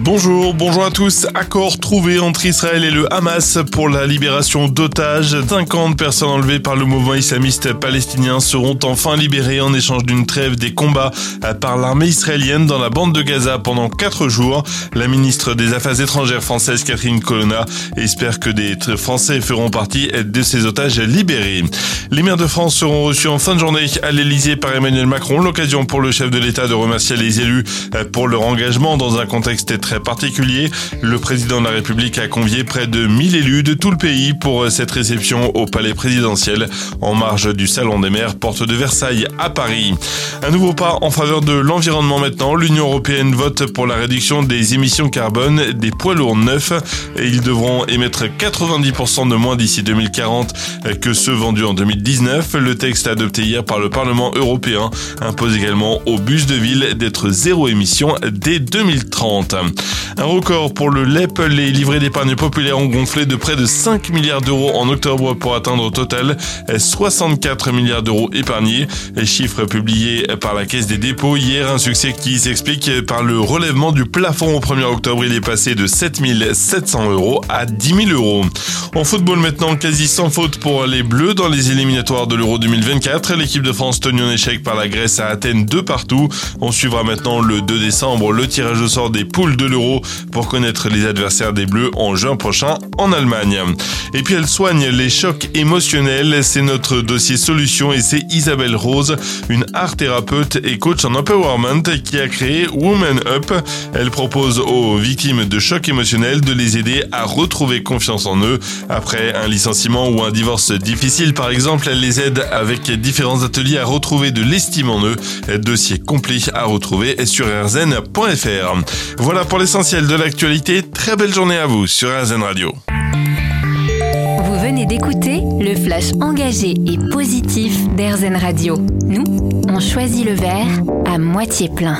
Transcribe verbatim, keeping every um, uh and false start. Bonjour, bonjour à tous. Accord trouvé entre Israël et le Hamas pour la libération d'otages. cinquante personnes enlevées par le mouvement islamiste palestinien seront enfin libérées en échange d'une trêve des combats par l'armée israélienne dans la bande de Gaza pendant quatre jours. La ministre des Affaires étrangères française Catherine Colonna espère que des Français feront partie de ces otages libérés. Les maires de France seront reçus en fin de journée à l'Élysée par Emmanuel Macron. L'occasion pour le chef de l'État de remercier les élus pour leur engagement dans un contexte très particulier. Le président de la République a convié près de mille élus de tout le pays pour cette réception au palais présidentiel en marge du salon des maires porte de Versailles à Paris. Un nouveau pas en faveur de l'environnement maintenant. L'Union européenne vote pour la réduction des émissions carbone des poids lourds neufs et ils devront émettre quatre-vingt-dix pour cent de moins d'ici deux mille quarante que ceux vendus en deux mille dix-neuf. Le texte adopté hier par le Parlement européen impose également aux bus de ville d'être zéro émission dès deux mille trente. Un record pour le L E P, les livrets d'épargne populaire ont gonflé de près de cinq milliards d'euros en octobre pour atteindre au total soixante-quatre milliards d'euros épargnés. Chiffre publié par la Caisse des dépôts hier, un succès qui s'explique par le relèvement du plafond au premier octobre. Il est passé de sept mille sept cents euros à dix mille euros. En football maintenant, quasi sans faute pour les Bleus dans les éliminatoires de l'Euro deux mille vingt-quatre. L'équipe de France tenue en échec par la Grèce à Athènes deux partout. On suivra maintenant le deux décembre le tirage au sort des poules de l'Euro pour connaître les adversaires des Bleus en juin prochain en Allemagne. Et puis elle soigne les chocs émotionnels, c'est notre dossier solution et c'est Isabelle Rose, une art thérapeute et coach en empowerment qui a créé Woman Up. Elle propose aux victimes de chocs émotionnels de les aider à retrouver confiance en eux. Après un licenciement ou un divorce difficile par exemple, elle les aide avec différents ateliers à retrouver de l'estime en eux. Dossier complet à retrouver sur AirZen point F R. Voilà pour l'essentiel de l'actualité. Très belle journée à vous sur AirZen Radio. Vous venez d'écouter le flash engagé et positif d'AirZen Radio. Nous, on choisit le verre à moitié plein.